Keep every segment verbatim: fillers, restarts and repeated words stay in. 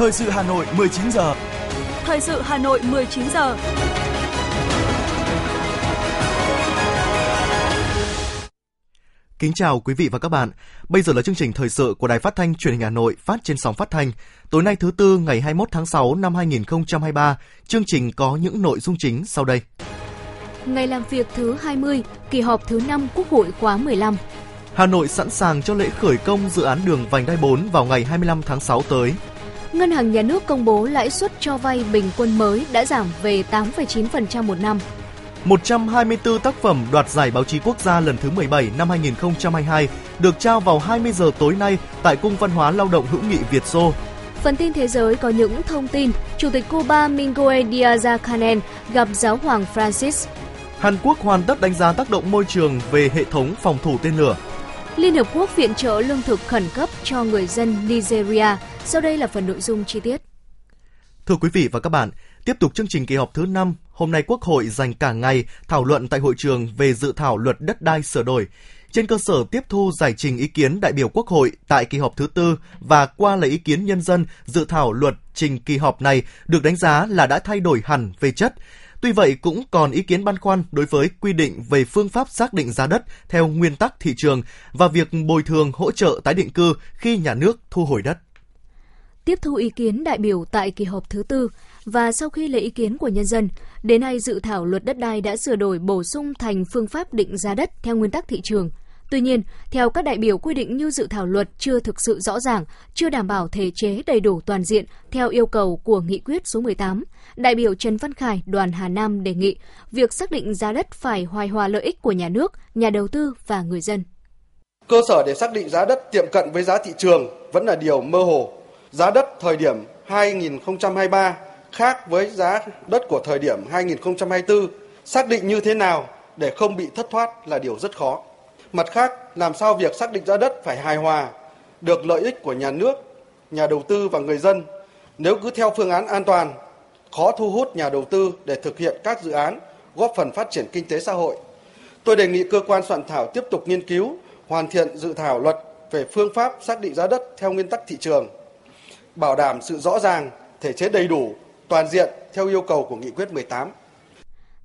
Thời sự Hà Nội mười chín giờ. Thời sự Hà Nội mười chín giờ. Kính chào quý vị và các bạn. Bây giờ là chương trình thời sự của Đài Phát thanh Truyền hình Hà Nội phát trên sóng phát thanh. Tối nay thứ tư ngày hai mươi mốt tháng sáu năm hai nghìn không trăm hai mươi ba, chương trình có những nội dung chính sau đây. Ngày làm việc thứ hai mươi, kỳ họp thứ năm Quốc hội khóa mười lăm. Hà Nội sẵn sàng cho lễ khởi công dự án đường vành đai bốn vào ngày hai mươi lăm tháng sáu tới. Ngân hàng Nhà nước công bố lãi suất cho vay bình quân mới đã giảm về tám phẩy chín phần trăm một năm. một trăm hai mươi tư tác phẩm đoạt giải báo chí quốc gia lần thứ mười bảy năm hai nghìn không trăm hai mươi hai được trao vào hai mươi giờ tối nay tại Cung Văn hóa Lao động Hữu nghị Việt Xô. Phần tin thế giới có những thông tin, Chủ tịch Cuba Miguel Díaz-Canel gặp Giáo hoàng Francis. Hàn Quốc hoàn tất đánh giá tác động môi trường về hệ thống phòng thủ tên lửa. Liên Hợp Quốc viện trợ lương thực khẩn cấp cho người dân Nigeria. Sau đây là phần nội dung chi tiết. Thưa quý vị và các bạn, tiếp tục chương trình kỳ họp thứ năm, hôm nay Quốc hội dành cả ngày thảo luận tại hội trường về dự thảo luật đất đai sửa đổi. Trên cơ sở tiếp thu giải trình ý kiến đại biểu Quốc hội tại kỳ họp thứ tư và qua lấy ý kiến nhân dân, dự thảo luật trình kỳ họp này được đánh giá là đã thay đổi hẳn về chất. Tuy vậy, cũng còn ý kiến băn khoăn đối với quy định về phương pháp xác định giá đất theo nguyên tắc thị trường và việc bồi thường hỗ trợ tái định cư khi nhà nước thu hồi đất. Tiếp thu ý kiến đại biểu tại kỳ họp thứ tư và sau khi lấy ý kiến của nhân dân, đến nay dự thảo luật đất đai đã sửa đổi bổ sung thành phương pháp định giá đất theo nguyên tắc thị trường. Tuy nhiên, theo các đại biểu, quy định như dự thảo luật chưa thực sự rõ ràng, chưa đảm bảo thể chế đầy đủ toàn diện theo yêu cầu của nghị quyết số mười tám. Đại biểu Trần Văn Khải, đoàn Hà Nam đề nghị việc xác định giá đất phải hài hòa lợi ích của nhà nước, nhà đầu tư và người dân. Cơ sở để xác định giá đất tiệm cận với giá thị trường vẫn là điều mơ hồ. Giá đất thời điểm hai nghìn không trăm hai mươi ba khác với giá đất của thời điểm hai nghìn không trăm hai mươi tư. Xác định như thế nào để không bị thất thoát là điều rất khó. Mặt khác, làm sao việc xác định giá đất phải hài hòa, được lợi ích của nhà nước, nhà đầu tư và người dân. Nếu cứ theo phương án an toàn, khó thu hút nhà đầu tư để thực hiện các dự án góp phần phát triển kinh tế xã hội. Tôi đề nghị cơ quan soạn thảo tiếp tục nghiên cứu, hoàn thiện dự thảo luật về phương pháp xác định giá đất theo nguyên tắc thị trường, bảo đảm sự rõ ràng, thể chế đầy đủ, toàn diện theo yêu cầu của nghị quyết mười tám.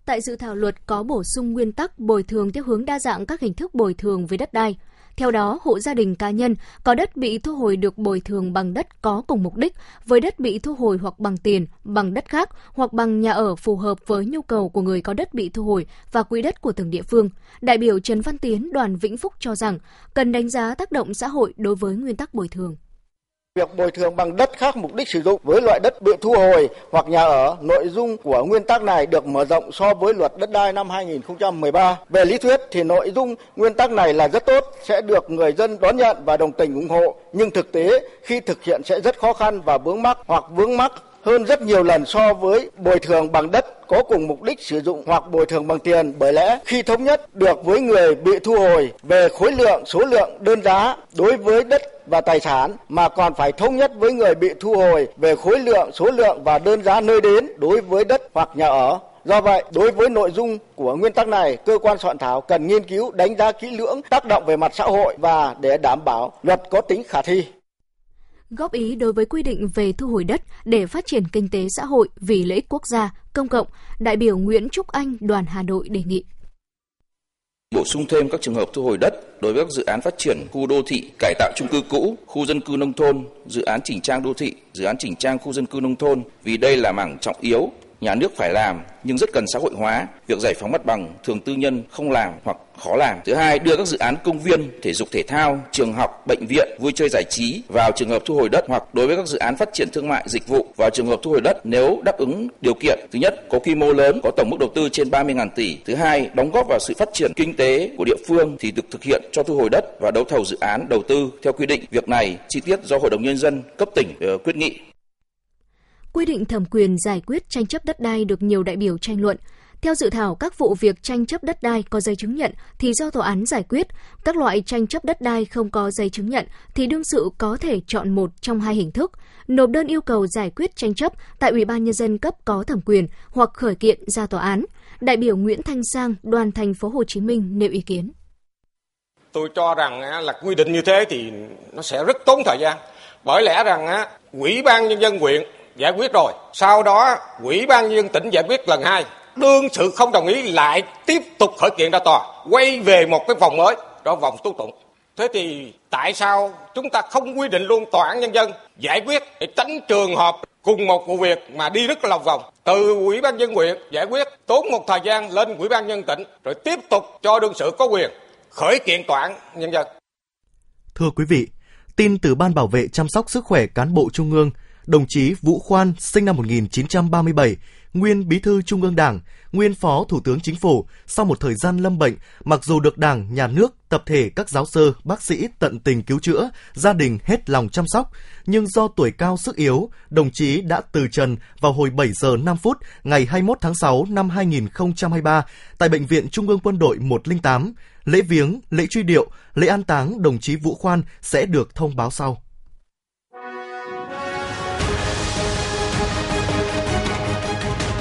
Tại dự thảo luật có bổ sung nguyên tắc bồi thường theo hướng đa dạng các hình thức bồi thường với đất đai. Theo đó, hộ gia đình cá nhân có đất bị thu hồi được bồi thường bằng đất có cùng mục đích với đất bị thu hồi hoặc bằng tiền, bằng đất khác hoặc bằng nhà ở phù hợp với nhu cầu của người có đất bị thu hồi và quỹ đất của từng địa phương. Đại biểu Trần Văn Tiến, đoàn Vĩnh Phúc cho rằng cần đánh giá tác động xã hội đối với nguyên tắc bồi thường. Việc bồi thường bằng đất khác mục đích sử dụng với loại đất bị thu hồi hoặc nhà ở, nội dung của nguyên tắc này được mở rộng so với luật đất đai năm hai nghìn không trăm mười ba. Về lý thuyết thì nội dung nguyên tắc này là rất tốt, sẽ được người dân đón nhận và đồng tình ủng hộ. Nhưng thực tế khi thực hiện sẽ rất khó khăn và vướng mắc hoặc vướng mắc hơn rất nhiều lần so với bồi thường bằng đất có cùng mục đích sử dụng hoặc bồi thường bằng tiền, bởi lẽ khi thống nhất được với người bị thu hồi về khối lượng, số lượng, đơn giá đối với đất và tài sản mà còn phải thống nhất với người bị thu hồi về khối lượng, số lượng và đơn giá nơi đến đối với đất hoặc nhà ở. Do vậy, đối với nội dung của nguyên tắc này, cơ quan soạn thảo cần nghiên cứu đánh giá kỹ lưỡng tác động về mặt xã hội và để đảm bảo luật có tính khả thi. Góp ý đối với quy định về thu hồi đất để phát triển kinh tế xã hội vì lợi ích quốc gia, công cộng, đại biểu Nguyễn Trúc Anh, đoàn Hà Nội đề nghị bổ sung thêm các trường hợp thu hồi đất đối với các dự án phát triển khu đô thị, cải tạo chung cư cũ, khu dân cư nông thôn, dự án chỉnh trang đô thị, dự án chỉnh trang khu dân cư nông thôn, vì đây là mảng trọng yếu nhà nước phải làm nhưng rất cần xã hội hóa. Việc giải phóng mặt bằng thường tư nhân không làm hoặc khó làm. Thứ hai, đưa các dự án công viên, thể dục thể thao, trường học, bệnh viện, vui chơi giải trí vào trường hợp thu hồi đất, hoặc đối với các dự án phát triển thương mại dịch vụ vào trường hợp thu hồi đất nếu đáp ứng điều kiện. Thứ nhất, có quy mô lớn, có tổng mức đầu tư trên ba mươi nghìn tỷ. Thứ hai, đóng góp vào sự phát triển kinh tế của địa phương thì được thực hiện cho thu hồi đất và đấu thầu dự án đầu tư theo quy định. Việc này chi tiết do Hội đồng nhân dân cấp tỉnh uh, quyết nghị. Quy định thẩm quyền giải quyết tranh chấp đất đai được nhiều đại biểu tranh luận. Theo dự thảo, các vụ việc tranh chấp đất đai có giấy chứng nhận thì do tòa án giải quyết. Các loại tranh chấp đất đai không có giấy chứng nhận thì đương sự có thể chọn một trong hai hình thức: nộp đơn yêu cầu giải quyết tranh chấp tại Ủy ban nhân dân cấp có thẩm quyền hoặc khởi kiện ra tòa án. Đại biểu Nguyễn Thanh Sang, đoàn Thành phố Hồ Chí Minh nêu ý kiến. Tôi cho rằng là quy định như thế thì nó sẽ rất tốn thời gian. Bởi lẽ rằng á, Ủy ban Nhân dân huyện giải quyết rồi, sau đó Ủy ban Nhân dân tỉnh giải quyết lần hai, đương sự không đồng ý lại tiếp tục khởi kiện ra tòa, quay về một cái vòng mới, đó vòng tố tụng. Thế thì tại sao chúng ta không quy định luôn tòa án nhân dân giải quyết để tránh trường hợp cùng một vụ việc mà đi rất lòng vòng, từ Ủy ban Nhân dân huyện giải quyết tốn một thời gian lên Ủy ban Nhân dân tỉnh rồi tiếp tục cho đương sự có quyền khởi kiện tòa án nhân dân. Thưa quý vị, tin từ Ban Bảo vệ Chăm sóc Sức khỏe Cán bộ Trung ương, đồng chí Vũ Khoan, sinh năm một nghìn chín trăm ba mươi bảy, nguyên Bí thư Trung ương Đảng, nguyên Phó Thủ tướng Chính phủ, sau một thời gian lâm bệnh, mặc dù được Đảng, Nhà nước, tập thể các giáo sư, bác sĩ tận tình cứu chữa, gia đình hết lòng chăm sóc, nhưng do tuổi cao sức yếu, đồng chí đã từ trần vào hồi bảy giờ năm phút ngày hai mươi mốt tháng sáu năm hai nghìn không trăm hai mươi ba tại Bệnh viện Trung ương Quân đội một không tám. Lễ viếng, lễ truy điệu, lễ an táng đồng chí Vũ Khoan sẽ được thông báo sau.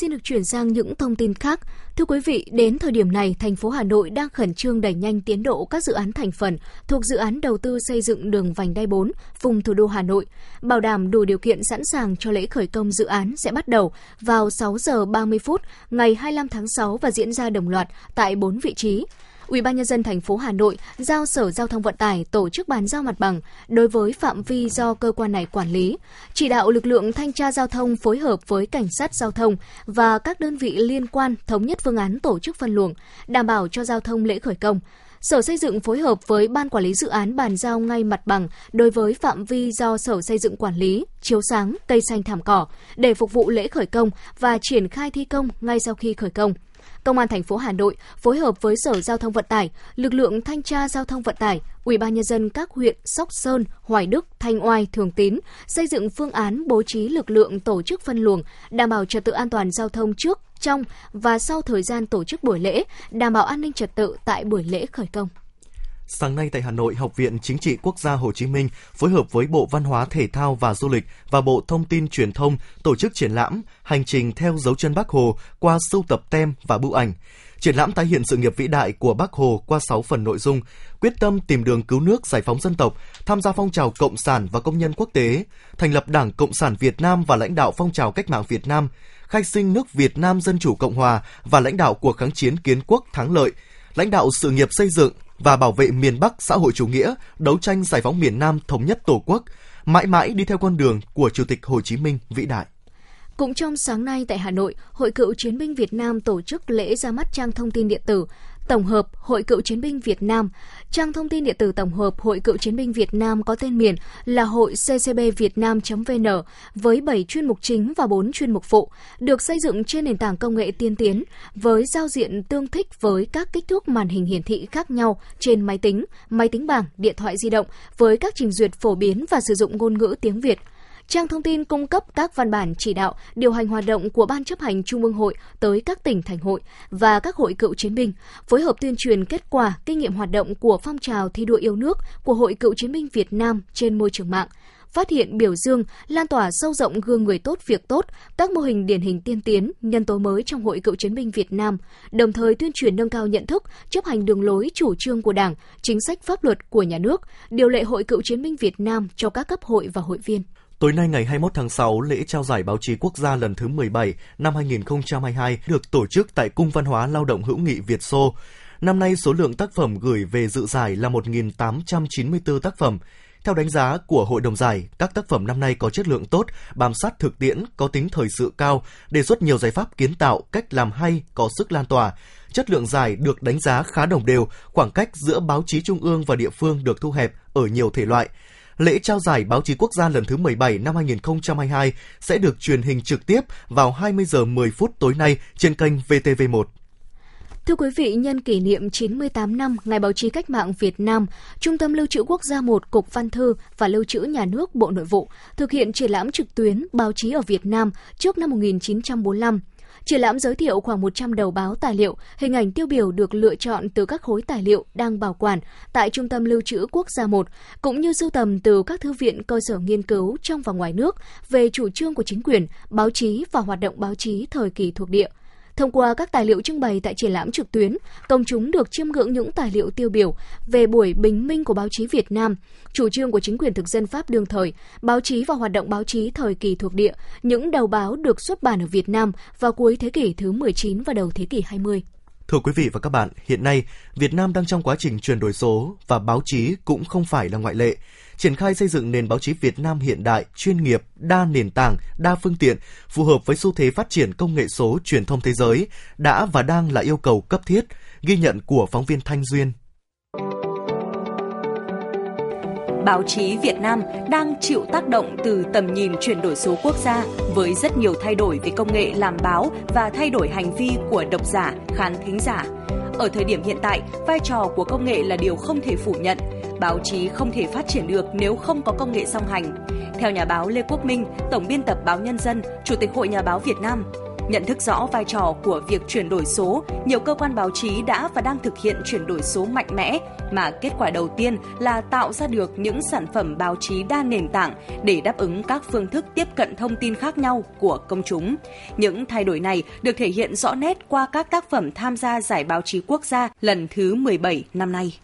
Xin được chuyển sang những thông tin khác. Thưa quý vị, đến thời điểm này, thành phố Hà Nội đang khẩn trương đẩy nhanh tiến độ các dự án thành phần thuộc dự án đầu tư xây dựng đường vành đai bốn, vùng thủ đô Hà Nội, bảo đảm đủ điều kiện sẵn sàng cho lễ khởi công dự án sẽ bắt đầu vào sáu giờ ba mươi phút ngày hai mươi lăm tháng sáu và diễn ra đồng loạt tại bốn vị trí. Ủy ban Nhân dân thành phố Hà Nội giao Sở Giao thông Vận tải tổ chức bàn giao mặt bằng đối với phạm vi do cơ quan này quản lý, chỉ đạo lực lượng thanh tra giao thông phối hợp với cảnh sát giao thông và các đơn vị liên quan thống nhất phương án tổ chức phân luồng, đảm bảo cho giao thông lễ khởi công. Sở Xây dựng phối hợp với Ban Quản lý dự án bàn giao ngay mặt bằng đối với phạm vi do Sở Xây dựng quản lý, chiếu sáng, cây xanh thảm cỏ để phục vụ lễ khởi công và triển khai thi công ngay sau khi khởi công. Công an thành phố Hà Nội phối hợp với Sở Giao thông Vận tải, lực lượng thanh tra giao thông vận tải, Ủy ban Nhân dân các huyện Sóc Sơn, Hoài Đức, Thanh Oai, Thường Tín xây dựng phương án bố trí lực lượng tổ chức phân luồng, đảm bảo trật tự an toàn giao thông trước, trong và sau thời gian tổ chức buổi lễ, đảm bảo an ninh trật tự tại buổi lễ khởi công. Sáng nay tại Hà Nội, Học viện Chính trị Quốc gia Hồ Chí Minh phối hợp với Bộ Văn hóa Thể thao và Du lịch và Bộ Thông tin Truyền thông tổ chức triển lãm Hành trình theo dấu chân Bác Hồ qua sưu tập tem và bưu ảnh. Triển lãm tái hiện sự nghiệp vĩ đại của Bác Hồ qua sáu phần nội dung: quyết tâm tìm đường cứu nước, giải phóng dân tộc, tham gia phong trào cộng sản và công nhân quốc tế, thành lập Đảng Cộng sản Việt Nam và lãnh đạo phong trào cách mạng Việt Nam, khai sinh nước Việt Nam Dân chủ Cộng hòa và lãnh đạo cuộc kháng chiến kiến quốc thắng lợi, lãnh đạo sự nghiệp xây dựng và bảo vệ miền Bắc xã hội chủ nghĩa, đấu tranh giải phóng miền Nam thống nhất Tổ quốc, mãi mãi đi theo con đường của Chủ tịch Hồ Chí Minh vĩ đại. Cũng trong sáng nay tại Hà Nội, Hội Cựu Chiến binh Việt Nam tổ chức lễ ra mắt trang thông tin điện tử tổng hợp Hội Cựu Chiến binh Việt Nam. Trang thông tin điện tử tổng hợp Hội Cựu Chiến binh Việt Nam có tên miền là hội c c b việt nam chấm v n với bảy chuyên mục chính và bốn chuyên mục phụ, được xây dựng trên nền tảng công nghệ tiên tiến với giao diện tương thích với các kích thước màn hình hiển thị khác nhau trên máy tính, máy tính bảng, điện thoại di động với các trình duyệt phổ biến và sử dụng ngôn ngữ tiếng Việt. Trang thông tin cung cấp các văn bản chỉ đạo, điều hành hoạt động của Ban Chấp hành Trung ương Hội tới các tỉnh thành hội và các hội cựu chiến binh, phối hợp tuyên truyền kết quả, kinh nghiệm hoạt động của phong trào thi đua yêu nước của Hội Cựu Chiến binh Việt Nam trên môi trường mạng, phát hiện, biểu dương, lan tỏa sâu rộng gương người tốt việc tốt, các mô hình điển hình tiên tiến, nhân tố mới trong Hội Cựu Chiến binh Việt Nam, đồng thời tuyên truyền nâng cao nhận thức, chấp hành đường lối chủ trương của Đảng, chính sách pháp luật của nhà nước, điều lệ Hội Cựu Chiến binh Việt Nam cho các cấp hội và hội viên. Tối nay ngày hai mươi mốt tháng sáu, lễ trao giải báo chí quốc gia lần thứ mười bảy năm hai nghìn không trăm hai mươi hai được tổ chức tại Cung Văn hóa Lao động Hữu nghị Việt Xô. Năm nay, số lượng tác phẩm gửi về dự giải là một nghìn tám trăm chín mươi tư tác phẩm. Theo đánh giá của Hội đồng giải, các tác phẩm năm nay có chất lượng tốt, bám sát thực tiễn, có tính thời sự cao, đề xuất nhiều giải pháp kiến tạo, cách làm hay, có sức lan tỏa. Chất lượng giải được đánh giá khá đồng đều, khoảng cách giữa báo chí trung ương và địa phương được thu hẹp ở nhiều thể loại. Lễ trao giải báo chí quốc gia lần thứ mười bảy năm hai nghìn không trăm hai mươi hai sẽ được truyền hình trực tiếp vào hai mươi giờ mười phút tối nay trên kênh vê tê vê một. Thưa quý vị, nhân kỷ niệm chín mươi tám năm Ngày Báo chí Cách mạng Việt Nam, Trung tâm Lưu trữ Quốc gia một Cục Văn thư và Lưu trữ Nhà nước Bộ Nội vụ thực hiện triển lãm trực tuyến Báo chí ở Việt Nam trước năm một nghìn chín trăm bốn mươi lăm. Triển lãm giới thiệu khoảng một trăm đầu báo tài liệu, hình ảnh tiêu biểu được lựa chọn từ các khối tài liệu đang bảo quản tại Trung tâm Lưu trữ Quốc gia một, cũng như sưu tầm từ các thư viện cơ sở nghiên cứu trong và ngoài nước về chủ trương của chính quyền, báo chí và hoạt động báo chí thời kỳ thuộc địa. Thông qua các tài liệu trưng bày tại triển lãm trực tuyến, công chúng được chiêm ngưỡng những tài liệu tiêu biểu về buổi bình minh của báo chí Việt Nam, chủ trương của chính quyền thực dân Pháp đương thời, báo chí và hoạt động báo chí thời kỳ thuộc địa, những đầu báo được xuất bản ở Việt Nam vào cuối thế kỷ thứ mười chín và đầu thế kỷ hai mươi. Thưa quý vị và các bạn, hiện nay, Việt Nam đang trong quá trình chuyển đổi số và báo chí cũng không phải là ngoại lệ. Triển khai xây dựng nền báo chí Việt Nam hiện đại, chuyên nghiệp, đa nền tảng, đa phương tiện, phù hợp với xu thế phát triển công nghệ số truyền thông thế giới, đã và đang là yêu cầu cấp thiết, ghi nhận của phóng viên Thanh Duyên. Báo chí Việt Nam đang chịu tác động từ tầm nhìn chuyển đổi số quốc gia với rất nhiều thay đổi về công nghệ làm báo và thay đổi hành vi của độc giả, khán thính giả. Ở thời điểm hiện tại, vai trò của công nghệ là điều không thể phủ nhận. Báo chí không thể phát triển được nếu không có công nghệ song hành. Theo nhà báo Lê Quốc Minh, tổng biên tập báo Nhân dân, Chủ tịch Hội Nhà báo Việt Nam, nhận thức rõ vai trò của việc chuyển đổi số, nhiều cơ quan báo chí đã và đang thực hiện chuyển đổi số mạnh mẽ, mà kết quả đầu tiên là tạo ra được những sản phẩm báo chí đa nền tảng để đáp ứng các phương thức tiếp cận thông tin khác nhau của công chúng. Những thay đổi này được thể hiện rõ nét qua các tác phẩm tham gia Giải báo chí quốc gia lần thứ mười bảy năm nay.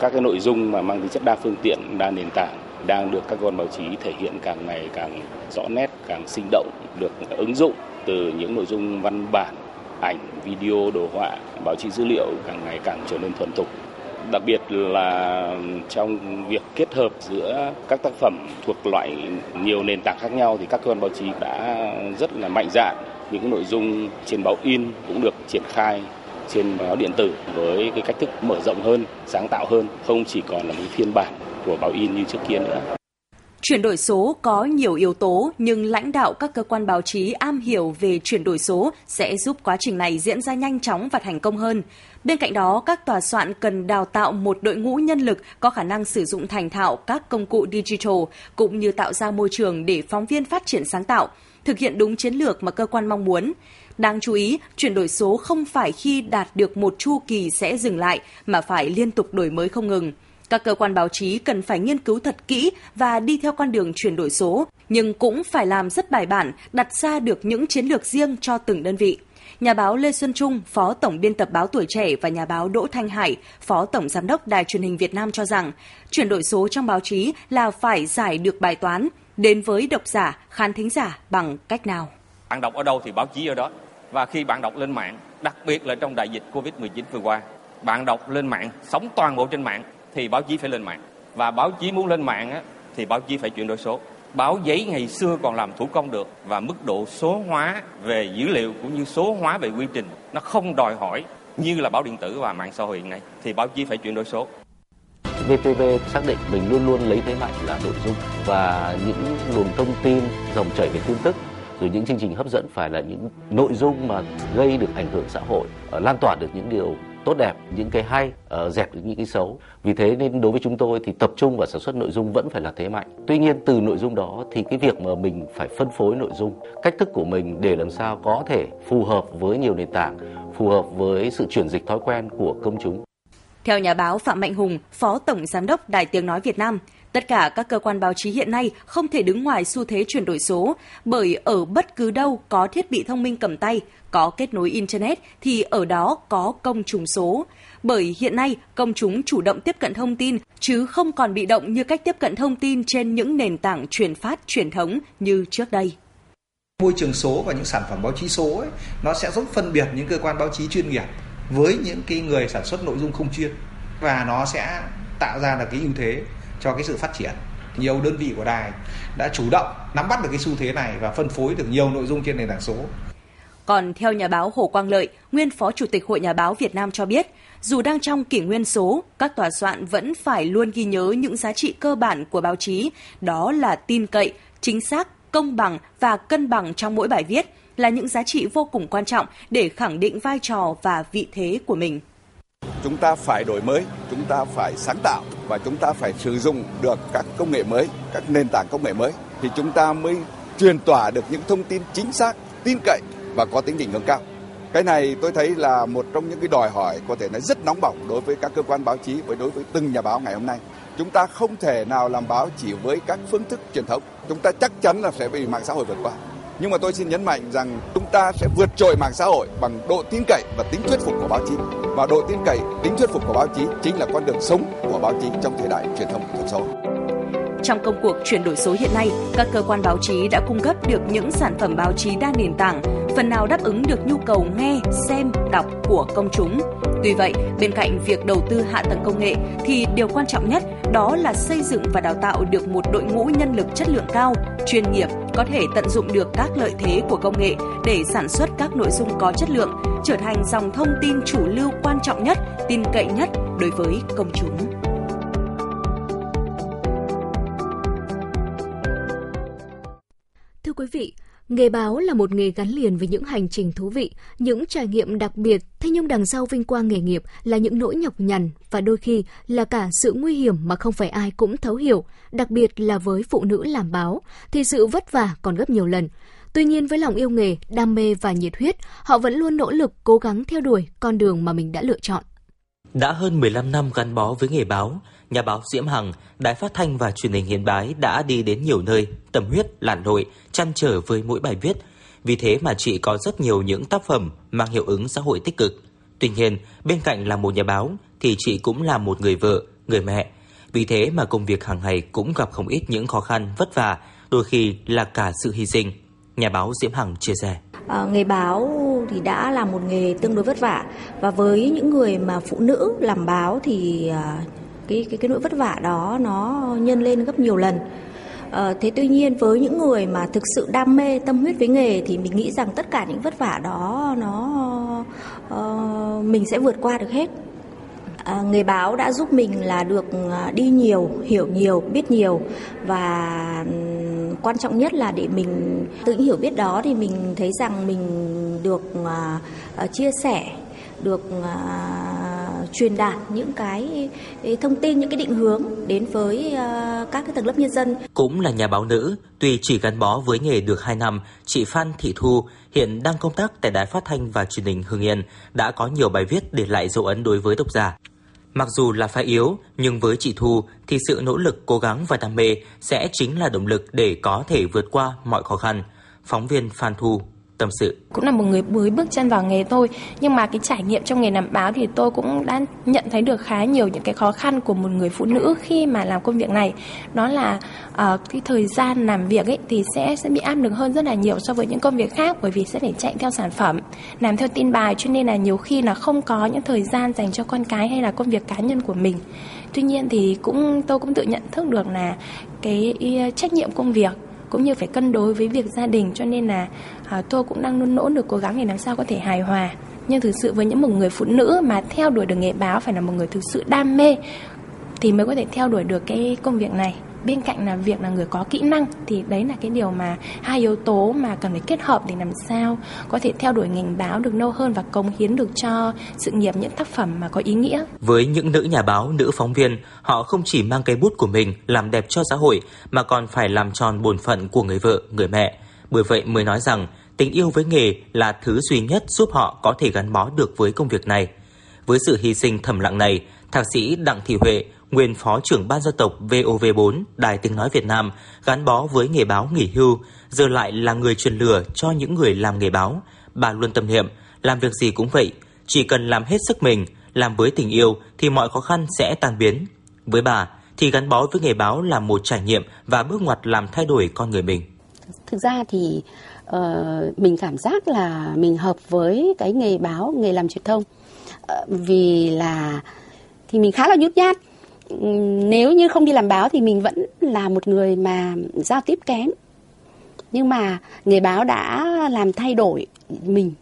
Các cái nội dung mà mang tính chất đa phương tiện, đa nền tảng đang được các cơ quan báo chí thể hiện càng ngày càng rõ nét, càng sinh động, được ứng dụng từ những nội dung văn bản, ảnh, video, đồ họa, báo chí dữ liệu càng ngày càng trở nên thuần thục. Đặc biệt là trong việc kết hợp giữa các tác phẩm thuộc loại nhiều nền tảng khác nhau thì các cơ quan báo chí đã rất là mạnh dạn. Những cái nội dung trên báo in cũng được triển khai trên báo điện tử với cái cách thức mở rộng hơn, sáng tạo hơn, không chỉ còn là một phiên bản của báo in như trước kia nữa. Chuyển đổi số có nhiều yếu tố, nhưng lãnh đạo các cơ quan báo chí am hiểu về chuyển đổi số sẽ giúp quá trình này diễn ra nhanh chóng và thành công hơn. Bên cạnh đó, các tòa soạn cần đào tạo một đội ngũ nhân lực có khả năng sử dụng thành thạo các công cụ digital, cũng như tạo ra môi trường để phóng viên phát triển sáng tạo, thực hiện đúng chiến lược mà cơ quan mong muốn. Đáng chú ý, chuyển đổi số không phải khi đạt được một chu kỳ sẽ dừng lại, mà phải liên tục đổi mới không ngừng. Các cơ quan báo chí cần phải nghiên cứu thật kỹ và đi theo con đường chuyển đổi số, nhưng cũng phải làm rất bài bản, đặt ra được những chiến lược riêng cho từng đơn vị. Nhà báo Lê Xuân Trung, Phó Tổng biên tập báo Tuổi Trẻ và nhà báo Đỗ Thanh Hải, Phó Tổng giám đốc Đài Truyền hình Việt Nam cho rằng, chuyển đổi số trong báo chí là phải giải được bài toán đến với độc giả, khán thính giả bằng cách nào. Bạn đọc ở đâu thì báo chí ở đó. Và khi bạn đọc lên mạng, đặc biệt là trong đại dịch covid mười chín vừa qua, bạn đọc lên mạng, sống toàn bộ trên mạng, thì báo chí phải lên mạng. Và báo chí muốn lên mạng á, thì báo chí phải chuyển đổi số. Báo giấy ngày xưa còn làm thủ công được, và mức độ số hóa về dữ liệu cũng như số hóa về quy trình nó không đòi hỏi như là báo điện tử và mạng xã hội hiện nay, thì báo chí phải chuyển đổi số. vê tê vê xác định mình luôn luôn lấy thế mạnh là nội dung, và những luồng thông tin dòng chảy về tin tức, rồi những chương trình hấp dẫn phải là những nội dung mà gây được ảnh hưởng xã hội, lan tỏa được những điều tốt đẹp, những cái hay, dẹp được những cái xấu. Vì thế nên đối với chúng tôi thì tập trung vào sản xuất nội dung vẫn phải là thế mạnh. Tuy nhiên từ nội dung đó thì cái việc mà mình phải phân phối nội dung, cách thức của mình để làm sao có thể phù hợp với nhiều nền tảng, phù hợp với sự chuyển dịch thói quen của công chúng. Theo nhà báo Phạm Mạnh Hùng, Phó Tổng Giám đốc Đài Tiếng Nói Việt Nam, tất cả các cơ quan báo chí hiện nay không thể đứng ngoài xu thế chuyển đổi số, bởi ở bất cứ đâu có thiết bị thông minh cầm tay, có kết nối Internet thì ở đó có công chúng số. Bởi hiện nay, công chúng chủ động tiếp cận thông tin, chứ không còn bị động như cách tiếp cận thông tin trên những nền tảng truyền phát truyền thống như trước đây. Môi trường số và những sản phẩm báo chí số ấy, nó sẽ giúp phân biệt những cơ quan báo chí chuyên nghiệp với những cái người sản xuất nội dung không chuyên, và nó sẽ tạo ra là cái ưu thế cho cái sự phát triển. Nhiều đơn vị của đài đã chủ động nắm bắt được cái xu thế này và phân phối được nhiều nội dung trên nền tảng số. Còn theo nhà báo Hồ Quang Lợi, nguyên Phó Chủ tịch Hội Nhà báo Việt Nam cho biết, dù đang trong kỷ nguyên số, các tòa soạn vẫn phải luôn ghi nhớ những giá trị cơ bản của báo chí, đó là tin cậy, chính xác, công bằng và cân bằng trong mỗi bài viết, là những giá trị vô cùng quan trọng để khẳng định vai trò và vị thế của mình. Chúng ta phải đổi mới, chúng ta phải sáng tạo và chúng ta phải sử dụng được các công nghệ mới, các nền tảng công nghệ mới thì chúng ta mới truyền tỏa được những thông tin chính xác, tin cậy và có tính định hướng cao. Cái này tôi thấy là một trong những cái đòi hỏi có thể nói rất nóng bỏng đối với các cơ quan báo chí, với đối với từng nhà báo ngày hôm nay. Chúng ta không thể nào làm báo chỉ với các phương thức truyền thống. Chúng ta chắc chắn là sẽ bị mạng xã hội vượt qua. Nhưng mà tôi xin nhấn mạnh rằng chúng ta sẽ vượt trội mạng xã hội bằng độ tin cậy và tính thuyết phục của báo chí. Và độ tin cậy, tính thuyết phục của báo chí chính là con đường sống của báo chí trong thời đại truyền thông kỹ thuật số. Trong công cuộc chuyển đổi số hiện nay, các cơ quan báo chí đã cung cấp được những sản phẩm báo chí đa nền tảng, phần nào đáp ứng được nhu cầu nghe, xem, đọc của công chúng. Tuy vậy, bên cạnh việc đầu tư hạ tầng công nghệ thì điều quan trọng nhất đó là xây dựng và đào tạo được một đội ngũ nhân lực chất lượng cao, chuyên nghiệp, có thể tận dụng được các lợi thế của công nghệ để sản xuất các nội dung có chất lượng, trở thành dòng thông tin chủ lưu quan trọng nhất, tin cậy nhất đối với công chúng. Thưa quý vị, nghề báo là một nghề gắn liền với những hành trình thú vị, những trải nghiệm đặc biệt, thế nhưng đằng sau vinh quang nghề nghiệp là những nỗi nhọc nhằn và đôi khi là cả sự nguy hiểm mà không phải ai cũng thấu hiểu, đặc biệt là với phụ nữ làm báo, thì sự vất vả còn gấp nhiều lần. Tuy nhiên với lòng yêu nghề, đam mê và nhiệt huyết, họ vẫn luôn nỗ lực cố gắng theo đuổi con đường mà mình đã lựa chọn. Đã hơn mười lăm năm gắn bó với nghề báo, nhà báo Diễm Hằng, Đài Phát thanh và Truyền hình Yên Bái đã đi đến nhiều nơi, tâm huyết, lặn lội, trăn trở với mỗi bài viết. Vì thế mà chị có rất nhiều những tác phẩm mang hiệu ứng xã hội tích cực. Tuy nhiên, bên cạnh là một nhà báo, thì chị cũng là một người vợ, người mẹ. Vì thế mà công việc hàng ngày cũng gặp không ít những khó khăn, vất vả, đôi khi là cả sự hy sinh. Nhà báo Diễm Hằng chia sẻ. À, nghề báo thì đã là một nghề tương đối vất vả, và với những người mà phụ nữ làm báo thì à, cái cái cái nỗi vất vả đó nó nhân lên gấp nhiều lần. À, thế tuy nhiên với những người mà thực sự đam mê, tâm huyết với nghề thì mình nghĩ rằng tất cả những vất vả đó nó uh, mình sẽ vượt qua được hết. À, nghề báo đã giúp mình là được đi nhiều, hiểu nhiều, biết nhiều, và quan trọng nhất là để mình tự hiểu biết đó thì mình thấy rằng mình được uh, chia sẻ, được uh, truyền đạt những cái thông tin, những cái định hướng đến với uh, các cái tầng lớp nhân dân. Cũng là nhà báo nữ, tuy chỉ gắn bó với nghề được hai năm, chị Phan Thị Thu hiện đang công tác tại Đài Phát thanh và Truyền hình Hưng Yên đã có nhiều bài viết để lại dấu ấn đối với độc giả. Mặc dù là phái yếu, nhưng với chị Thu thì sự nỗ lực, cố gắng và đam mê sẽ chính là động lực để có thể vượt qua mọi khó khăn. Phóng viên Phan Thu tâm sự. Cũng là một người mới bước chân vào nghề thôi, nhưng mà cái trải nghiệm trong nghề làm báo thì tôi cũng đã nhận thấy được khá nhiều những cái khó khăn của một người phụ nữ khi mà làm công việc này. Đó là uh, cái thời gian làm việc ấy thì sẽ sẽ bị áp lực hơn rất là nhiều so với những công việc khác, bởi vì sẽ phải chạy theo sản phẩm, làm theo tin bài, cho nên là nhiều khi là không có những thời gian dành cho con cái hay là công việc cá nhân của mình. Tuy nhiên thì cũng tôi cũng tự nhận thức được là cái trách nhiệm công việc cũng như phải cân đối với việc gia đình, cho nên là à, tôi cũng đang luôn nỗ lực cố gắng để làm sao có thể hài hòa. Nhưng thực sự với những một người phụ nữ mà theo đuổi được nghề báo phải là một người thực sự đam mê thì mới có thể theo đuổi được cái công việc này. Bên cạnh là việc là người có kỹ năng, thì đấy là cái điều mà hai yếu tố mà cần phải kết hợp để làm sao có thể theo đuổi ngành báo được lâu hơn và cống hiến được cho sự nghiệp những tác phẩm mà có ý nghĩa. Với những nữ nhà báo, nữ phóng viên, họ không chỉ mang cây bút của mình làm đẹp cho xã hội mà còn phải làm tròn bổn phận của người vợ, người mẹ. Bởi vậy mới nói rằng tình yêu với nghề là thứ duy nhất giúp họ có thể gắn bó được với công việc này. Với sự hy sinh thầm lặng này, thạc sĩ Đặng Thị Huệ, nguyên phó trưởng ban dân tộc vê o vê bốn Đài Tiếng nói Việt Nam, gắn bó với nghề báo nghỉ hưu, giờ lại là người truyền lửa cho những người làm nghề báo. Bà luôn tâm niệm, làm việc gì cũng vậy, chỉ cần làm hết sức mình, làm với tình yêu thì mọi khó khăn sẽ tan biến. Với bà thì gắn bó với nghề báo là một trải nghiệm và bước ngoặt làm thay đổi con người mình. Thực ra thì uh, mình cảm giác là mình hợp với cái nghề báo, nghề làm truyền thông, uh, vì là thì mình khá là nhút nhát. Nếu như không đi làm báo thì mình vẫn là một người mà giao tiếp kém. Nhưng mà nghề báo đã làm thay đổi mình.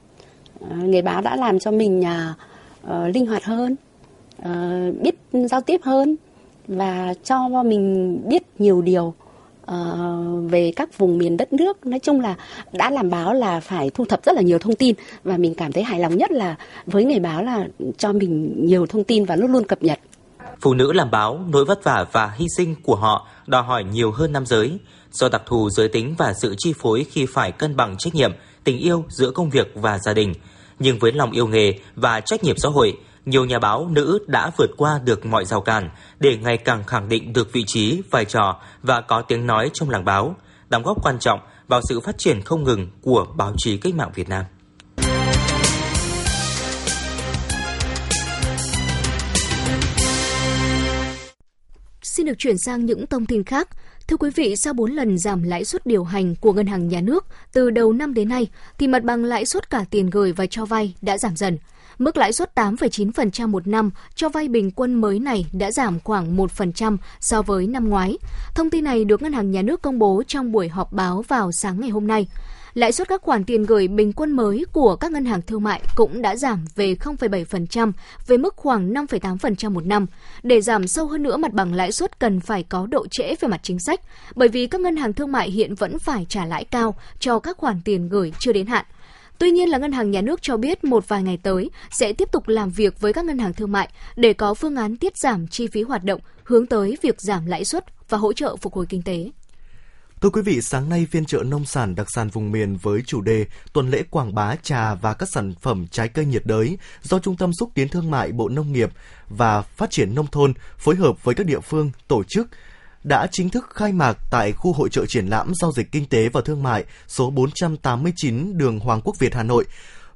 Nghề báo đã làm cho mình uh, linh hoạt hơn, uh, biết giao tiếp hơn, và cho mình biết nhiều điều uh, về các vùng miền đất nước. Nói chung là đã làm báo là phải thu thập rất là nhiều thông tin. Và mình cảm thấy hài lòng nhất là với nghề báo là cho mình nhiều thông tin và luôn luôn cập nhật. Phụ nữ làm báo, nỗi vất vả và hy sinh của họ đòi hỏi nhiều hơn nam giới. Do đặc thù giới tính và sự chi phối khi phải cân bằng trách nhiệm tình yêu giữa công việc và gia đình. Nhưng với lòng yêu nghề và trách nhiệm xã hội, nhiều nhà báo nữ đã vượt qua được mọi rào cản để ngày càng khẳng định được vị trí, vai trò và có tiếng nói trong làng báo, đóng góp quan trọng vào sự phát triển không ngừng của báo chí cách mạng Việt Nam. Xin được chuyển sang những thông tin khác. Thưa quý vị, sau bốn lần giảm lãi suất điều hành của Ngân hàng Nhà nước từ đầu năm đến nay, thì mặt bằng lãi suất cả tiền gửi và cho vay đã giảm dần. Mức lãi suất tám phẩy chín phần trăm một năm cho vay bình quân mới này đã giảm khoảng một phần trăm so với năm ngoái. Thông tin này được Ngân hàng Nhà nước công bố trong buổi họp báo vào sáng ngày hôm nay. Lãi suất các khoản tiền gửi bình quân mới của các ngân hàng thương mại cũng đã giảm về không phẩy bảy phần trăm, về mức khoảng năm phẩy tám phần trăm một năm. Để giảm sâu hơn nữa mặt bằng lãi suất cần phải có độ trễ về mặt chính sách, bởi vì các ngân hàng thương mại hiện vẫn phải trả lãi cao cho các khoản tiền gửi chưa đến hạn. Tuy nhiên là Ngân hàng Nhà nước cho biết một vài ngày tới sẽ tiếp tục làm việc với các ngân hàng thương mại để có phương án tiết giảm chi phí hoạt động hướng tới việc giảm lãi suất và hỗ trợ phục hồi kinh tế. Thưa quý vị, sáng nay phiên chợ nông sản đặc sản vùng miền với chủ đề tuần lễ quảng bá trà và các sản phẩm trái cây nhiệt đới do Trung tâm Xúc tiến Thương mại Bộ Nông nghiệp và Phát triển Nông thôn phối hợp với các địa phương tổ chức đã chính thức khai mạc tại khu hội chợ triển lãm giao dịch kinh tế và thương mại số bốn trăm tám mươi chín đường Hoàng Quốc Việt, Hà Nội.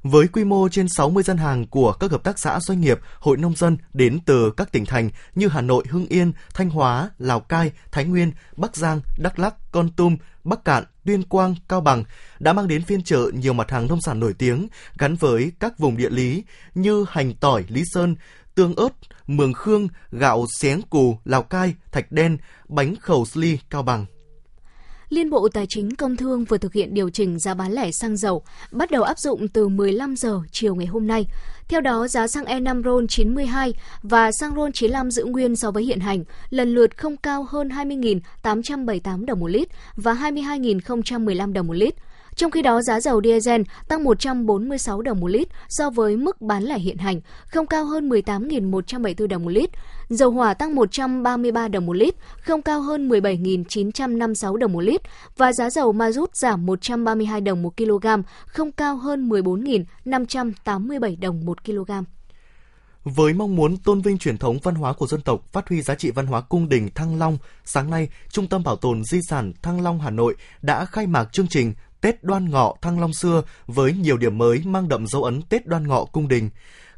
Với quy mô trên sáu mươi gian hàng của các hợp tác xã doanh nghiệp, hội nông dân đến từ các tỉnh thành như Hà Nội, Hưng Yên, Thanh Hóa, Lào Cai, Thái Nguyên, Bắc Giang, Đắk Lắk, Kon Tum, Bắc Cạn, Tuyên Quang, Cao Bằng đã mang đến phiên chợ nhiều mặt hàng nông sản nổi tiếng gắn với các vùng địa lý như hành tỏi, Lý Sơn, tương ớt, mường khương, gạo xéng cù, Lào Cai, thạch đen, bánh khẩu sli, Cao Bằng. Liên Bộ Tài chính Công Thương vừa thực hiện điều chỉnh giá bán lẻ xăng dầu, bắt đầu áp dụng từ mười lăm giờ chiều ngày hôm nay. Theo đó, giá xăng e năm RON chín mươi hai và xăng RON chín mươi lăm giữ nguyên so với hiện hành, lần lượt không cao hơn hai mươi nghìn tám trăm bảy mươi tám đồng một lít và hai mươi hai nghìn không trăm mười lăm đồng một lít. Trong khi đó, giá dầu diesel tăng một trăm bốn mươi sáu đồng một lít so với mức bán lẻ hiện hành, không cao hơn mười tám nghìn một trăm bảy mươi tư đồng một lít. Dầu hỏa tăng một trăm ba mươi ba đồng một lít, không cao hơn mười bảy nghìn chín trăm năm mươi sáu đồng một lít. Và giá dầu mazut giảm một trăm ba mươi hai đồng một kg, không cao hơn mười bốn nghìn năm trăm tám mươi bảy đồng một kg. Với mong muốn tôn vinh truyền thống văn hóa của dân tộc, phát huy giá trị văn hóa cung đình Thăng Long, sáng nay, Trung tâm Bảo tồn Di sản Thăng Long Hà Nội đã khai mạc chương trình Tết Đoan Ngọ Thăng Long xưa với nhiều điểm mới mang đậm dấu ấn Tết Đoan Ngọ cung đình.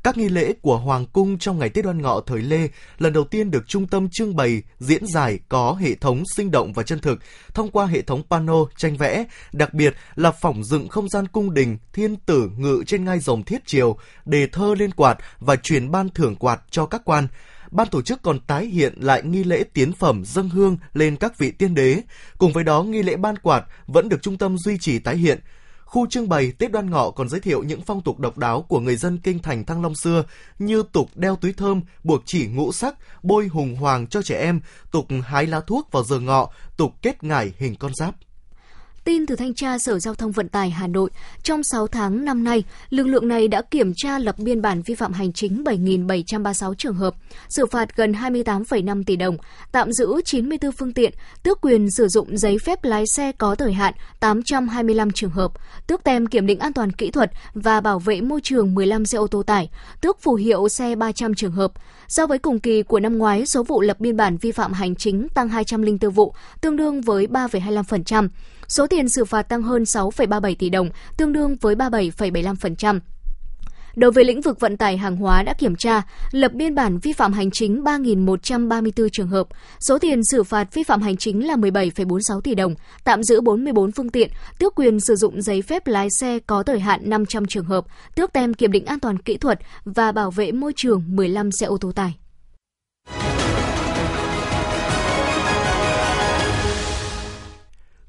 Các nghi lễ của Hoàng Cung trong ngày Tết Đoan Ngọ thời Lê lần đầu tiên được trung tâm trưng bày diễn giải có hệ thống sinh động và chân thực thông qua hệ thống pano, tranh vẽ, đặc biệt là phỏng dựng không gian cung đình thiên tử ngự trên ngai rồng thiết triều, đề thơ lên quạt và truyền ban thưởng quạt cho các quan. Ban tổ chức còn tái hiện lại nghi lễ tiến phẩm dâng hương lên các vị tiên đế. Cùng với đó, nghi lễ ban quạt vẫn được trung tâm duy trì tái hiện. Khu trưng bày Tết Đoan Ngọ còn giới thiệu những phong tục độc đáo của người dân kinh thành Thăng Long xưa như tục đeo túi thơm, buộc chỉ ngũ sắc, bôi hùng hoàng cho trẻ em, tục hái lá thuốc vào giờ ngọ, tục kết ngải hình con giáp. Tin từ Thanh tra Sở Giao thông Vận tải Hà Nội, trong sáu tháng năm nay, lực lượng này đã kiểm tra lập biên bản vi phạm hành chính bảy nghìn bảy trăm ba mươi sáu trường hợp, xử phạt gần hai mươi tám phẩy năm tỷ đồng, tạm giữ chín mươi tư phương tiện, tước quyền sử dụng giấy phép lái xe có thời hạn tám trăm hai mươi lăm trường hợp, tước tem kiểm định an toàn kỹ thuật và bảo vệ môi trường mười lăm xe ô tô tải, tước phù hiệu xe ba trăm trường hợp. So với cùng kỳ của năm ngoái, số vụ lập biên bản vi phạm hành chính tăng hai trăm lẻ bốn vụ, tương đương với ba phẩy hai mươi lăm phần trăm. Số tiền xử phạt tăng hơn sáu phẩy ba mươi bảy tỷ đồng, tương đương với ba mươi bảy phẩy bảy mươi lăm phần trăm. Đối với lĩnh vực vận tải hàng hóa đã kiểm tra, lập biên bản vi phạm hành chính ba nghìn một trăm ba mươi tư trường hợp, số tiền xử phạt vi phạm hành chính là mười bảy phẩy bốn mươi sáu tỷ đồng, tạm giữ bốn mươi tư phương tiện, tước quyền sử dụng giấy phép lái xe có thời hạn năm trăm trường hợp, tước tem kiểm định an toàn kỹ thuật và bảo vệ môi trường mười lăm xe ô tô tải.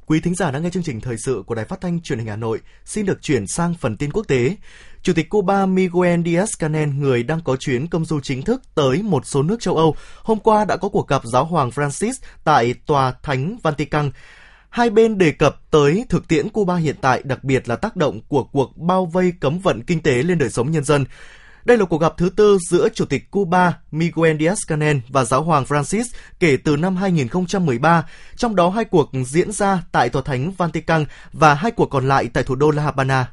Quý thính giả đã nghe chương trình thời sự của Đài Phát thanh Truyền hình Hà Nội, xin được chuyển sang phần tin quốc tế. Chủ tịch Cuba Miguel Díaz-Canel, người đang có chuyến công du chính thức tới một số nước châu Âu, hôm qua đã có cuộc gặp giáo hoàng Francis tại Tòa Thánh Vatican. Hai bên đề cập tới thực tiễn Cuba hiện tại, đặc biệt là tác động của cuộc bao vây cấm vận kinh tế lên đời sống nhân dân. Đây là cuộc gặp thứ tư giữa Chủ tịch Cuba Miguel Díaz-Canel và Giáo hoàng Francis kể từ năm hai nghìn không trăm mười ba, trong đó hai cuộc diễn ra tại Tòa Thánh Vatican và hai cuộc còn lại tại thủ đô La Habana.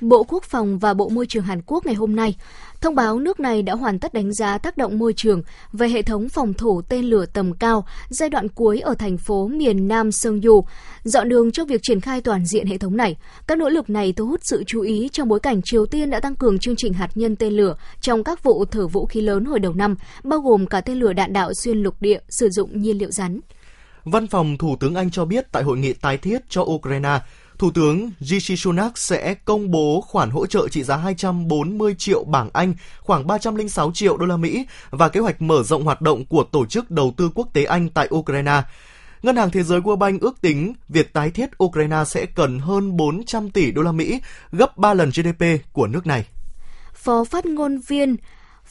Bộ Quốc phòng và Bộ Môi trường Hàn Quốc ngày hôm nay thông báo nước này đã hoàn tất đánh giá tác động môi trường về hệ thống phòng thủ tên lửa tầm cao giai đoạn cuối ở thành phố miền Nam Seongju, dọn đường cho việc triển khai toàn diện hệ thống này. Các nỗ lực này thu hút sự chú ý trong bối cảnh Triều Tiên đã tăng cường chương trình hạt nhân tên lửa trong các vụ thử vũ khí lớn hồi đầu năm, bao gồm cả tên lửa đạn đạo xuyên lục địa sử dụng nhiên liệu rắn. Văn phòng Thủ tướng Anh cho biết tại hội nghị tái thiết cho Ukraine, Thủ tướng Rishi Sunak sẽ công bố khoản hỗ trợ trị giá hai trăm bốn mươi triệu bảng Anh, khoảng ba trăm lẻ sáu triệu đô la Mỹ và kế hoạch mở rộng hoạt động của Tổ chức Đầu tư Quốc tế Anh tại Ukraine. Ngân hàng Thế giới World Bank ước tính việc tái thiết Ukraine sẽ cần hơn bốn trăm tỷ đô la Mỹ, gấp ba lần giê đê pê của nước này. Phó phát ngôn viên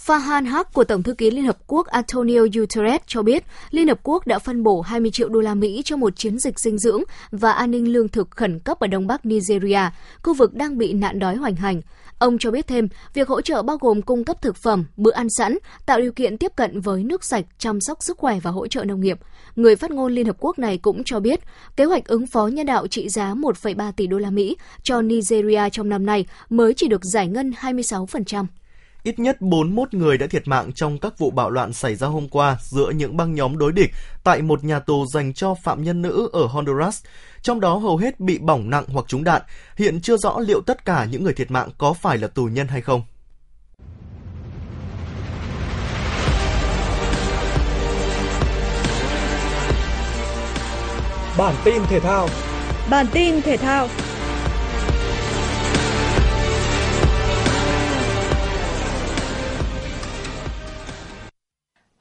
Farhan Haq của Tổng thư ký Liên Hợp Quốc Antonio Guterres cho biết Liên Hợp Quốc đã phân bổ hai mươi triệu đô la Mỹ cho một chiến dịch dinh dưỡng và an ninh lương thực khẩn cấp ở Đông Bắc Nigeria, khu vực đang bị nạn đói hoành hành. Ông cho biết thêm, việc hỗ trợ bao gồm cung cấp thực phẩm, bữa ăn sẵn, tạo điều kiện tiếp cận với nước sạch, chăm sóc sức khỏe và hỗ trợ nông nghiệp. Người phát ngôn Liên Hợp Quốc này cũng cho biết, kế hoạch ứng phó nhân đạo trị giá một phẩy ba tỷ đô la Mỹ cho Nigeria trong năm nay mới chỉ được giải ngân hai mươi sáu phần trăm. Ít nhất bốn mươi mốt người đã thiệt mạng trong các vụ bạo loạn xảy ra hôm qua giữa những băng nhóm đối địch tại một nhà tù dành cho phạm nhân nữ ở Honduras, trong đó hầu hết bị bỏng nặng hoặc trúng đạn. Hiện chưa rõ liệu tất cả những người thiệt mạng có phải là tù nhân hay không. Bản tin thể thao. Bản tin thể thao.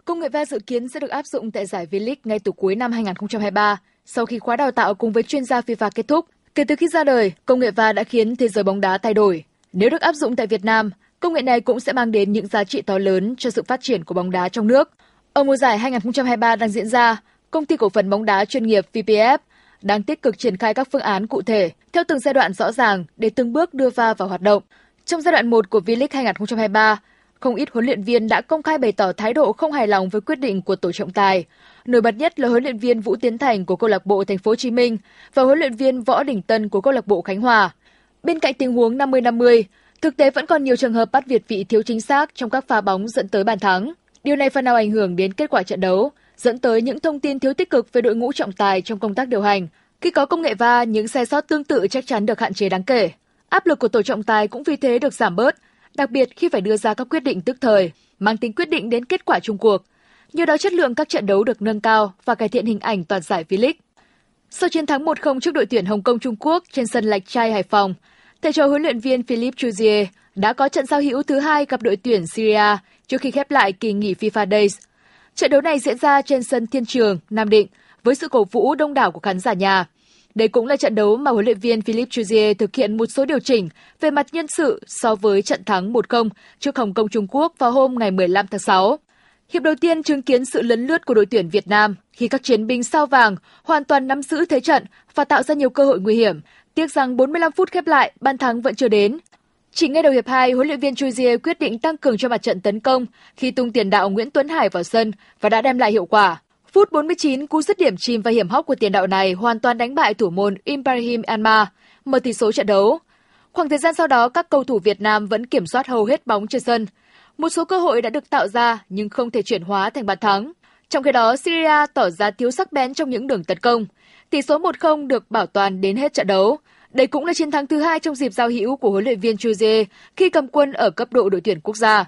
Công nghệ va dự kiến sẽ được áp dụng tại giải V-League ngay từ cuối năm hai nghìn không trăm hai mươi ba, sau khi khóa đào tạo cùng với chuyên gia FIFA kết thúc. Kể từ khi ra đời, công nghệ va đã khiến thế giới bóng đá thay đổi. Nếu được áp dụng tại Việt Nam, công nghệ này cũng sẽ mang đến những giá trị to lớn cho sự phát triển của bóng đá trong nước. Ở mùa giải hai nghìn không trăm hai mươi ba đang diễn ra, công ty cổ phần bóng đá chuyên nghiệp vê pê ép đang tích cực triển khai các phương án cụ thể theo từng giai đoạn rõ ràng để từng bước đưa va vào hoạt động. Trong giai đoạn một của V-League hai nghìn không trăm hai mươi ba, không ít huấn luyện viên đã công khai bày tỏ thái độ không hài lòng với quyết định của tổ trọng tài. Nổi bật nhất là huấn luyện viên Vũ Tiến Thành của câu lạc bộ Thành phố Hồ Chí Minh và huấn luyện viên Võ Đình Tân của câu lạc bộ Khánh Hòa. Bên cạnh tình huống năm mươi năm mươi, thực tế vẫn còn nhiều trường hợp bắt việt vị thiếu chính xác trong các pha bóng dẫn tới bàn thắng. Điều này phần nào ảnh hưởng đến kết quả trận đấu, dẫn tới những thông tin thiếu tích cực về đội ngũ trọng tài trong công tác điều hành. Khi có công nghệ va, những sai sót tương tự chắc chắn được hạn chế đáng kể. Áp lực của tổ trọng tài cũng vì thế được giảm bớt, đặc biệt khi phải đưa ra các quyết định tức thời, mang tính quyết định đến kết quả chung cuộc. Nhờ đó chất lượng các trận đấu được nâng cao và cải thiện hình ảnh toàn giải V-League. Sau chiến thắng một không trước đội tuyển Hồng Kông Trung Quốc trên sân Lạch Trai Hải Phòng, thầy trò huấn luyện viên Philippe Troussier đã có trận giao hữu thứ hai gặp đội tuyển Syria trước khi khép lại kỳ nghỉ FIFA Days. Trận đấu này diễn ra trên sân Thiên Trường, Nam Định với sự cổ vũ đông đảo của khán giả nhà. Đây cũng là trận đấu mà huấn luyện viên Philippe Troussier thực hiện một số điều chỉnh về mặt nhân sự so với trận thắng một không trước Hồng Kông Trung Quốc vào hôm ngày mười lăm tháng sáu. Hiệp đầu tiên chứng kiến sự lấn lướt của đội tuyển Việt Nam khi các chiến binh sao vàng hoàn toàn nắm giữ thế trận và tạo ra nhiều cơ hội nguy hiểm. Tiếc rằng bốn mươi lăm phút khép lại, bàn thắng vẫn chưa đến. Chỉ ngay đầu hiệp hai, huấn luyện viên Troussier quyết định tăng cường cho mặt trận tấn công khi tung tiền đạo Nguyễn Tuấn Hải vào sân và đã đem lại hiệu quả. Phút bốn mươi chín, cú dứt điểm chìm và hiểm hóc của tiền đạo này hoàn toàn đánh bại thủ môn Ibrahim Anma, mở tỷ số trận đấu. Khoảng thời gian sau đó, các cầu thủ Việt Nam vẫn kiểm soát hầu hết bóng trên sân. Một số cơ hội đã được tạo ra nhưng không thể chuyển hóa thành bàn thắng. Trong khi đó, Syria tỏ ra thiếu sắc bén trong những đường tấn công. Tỷ số một không được bảo toàn đến hết trận đấu. Đây cũng là chiến thắng thứ hai trong dịp giao hữu của huấn luyện viên Troussier khi cầm quân ở cấp độ đội tuyển quốc gia.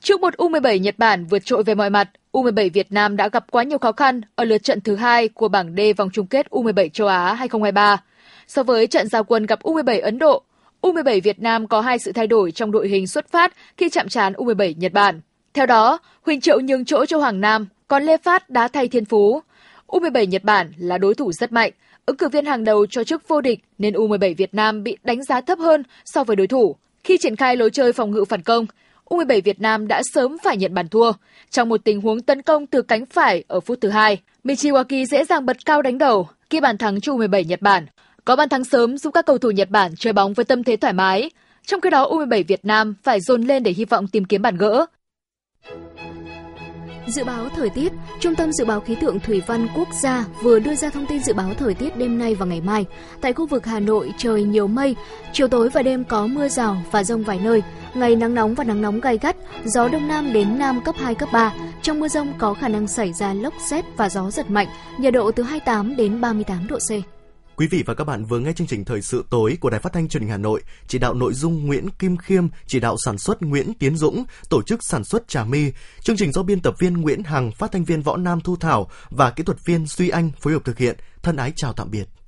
Trước một u mười bảy Nhật Bản vượt trội về mọi mặt, u mười bảy Việt Nam đã gặp quá nhiều khó khăn ở lượt trận thứ hai của bảng D vòng chung kết u mười bảy châu Á hai không hai ba. So với trận giao quân gặp u mười bảy Ấn Độ, u mười bảy Việt Nam có hai sự thay đổi trong đội hình xuất phát khi chạm trán u mười bảy Nhật Bản. Theo đó, Huỳnh Triệu nhường chỗ cho Hoàng Nam, còn Lê Phát đá thay Thiên Phú. u mười bảy Nhật Bản là đối thủ rất mạnh, ứng cử viên hàng đầu cho chức vô địch nên u mười bảy Việt Nam bị đánh giá thấp hơn so với đối thủ. Khi triển khai lối chơi phòng ngự phản công, u mười bảy Việt Nam đã sớm phải nhận bàn thua trong một tình huống tấn công từ cánh phải ở phút thứ hai. Michiwaki dễ dàng bật cao đánh đầu khi bàn thắng cho u mười bảy Nhật Bản. Có bàn thắng sớm giúp các cầu thủ Nhật Bản chơi bóng với tâm thế thoải mái. Trong khi đó, u mười bảy Việt Nam phải dồn lên để hy vọng tìm kiếm bàn gỡ. Dự báo thời tiết, Trung tâm Dự báo Khí tượng Thủy văn Quốc gia vừa đưa ra thông tin dự báo thời tiết đêm nay và ngày mai. Tại khu vực Hà Nội, trời nhiều mây, chiều tối và đêm có mưa rào và dông vài nơi. Ngày nắng nóng và nắng nóng gay gắt, gió Đông Nam đến Nam cấp hai, cấp ba. Trong mưa dông có khả năng xảy ra lốc sét và gió giật mạnh, nhiệt độ từ hai mươi tám đến ba mươi tám độ C. Quý vị và các bạn vừa nghe chương trình Thời sự tối của Đài Phát thanh Truyền hình Hà Nội, chỉ đạo nội dung Nguyễn Kim Khiêm, chỉ đạo sản xuất Nguyễn Tiến Dũng, tổ chức sản xuất Trà My. Chương trình do biên tập viên Nguyễn Hằng, phát thanh viên Võ Nam, Thu Thảo và kỹ thuật viên Duy Anh phối hợp thực hiện. Thân ái chào tạm biệt.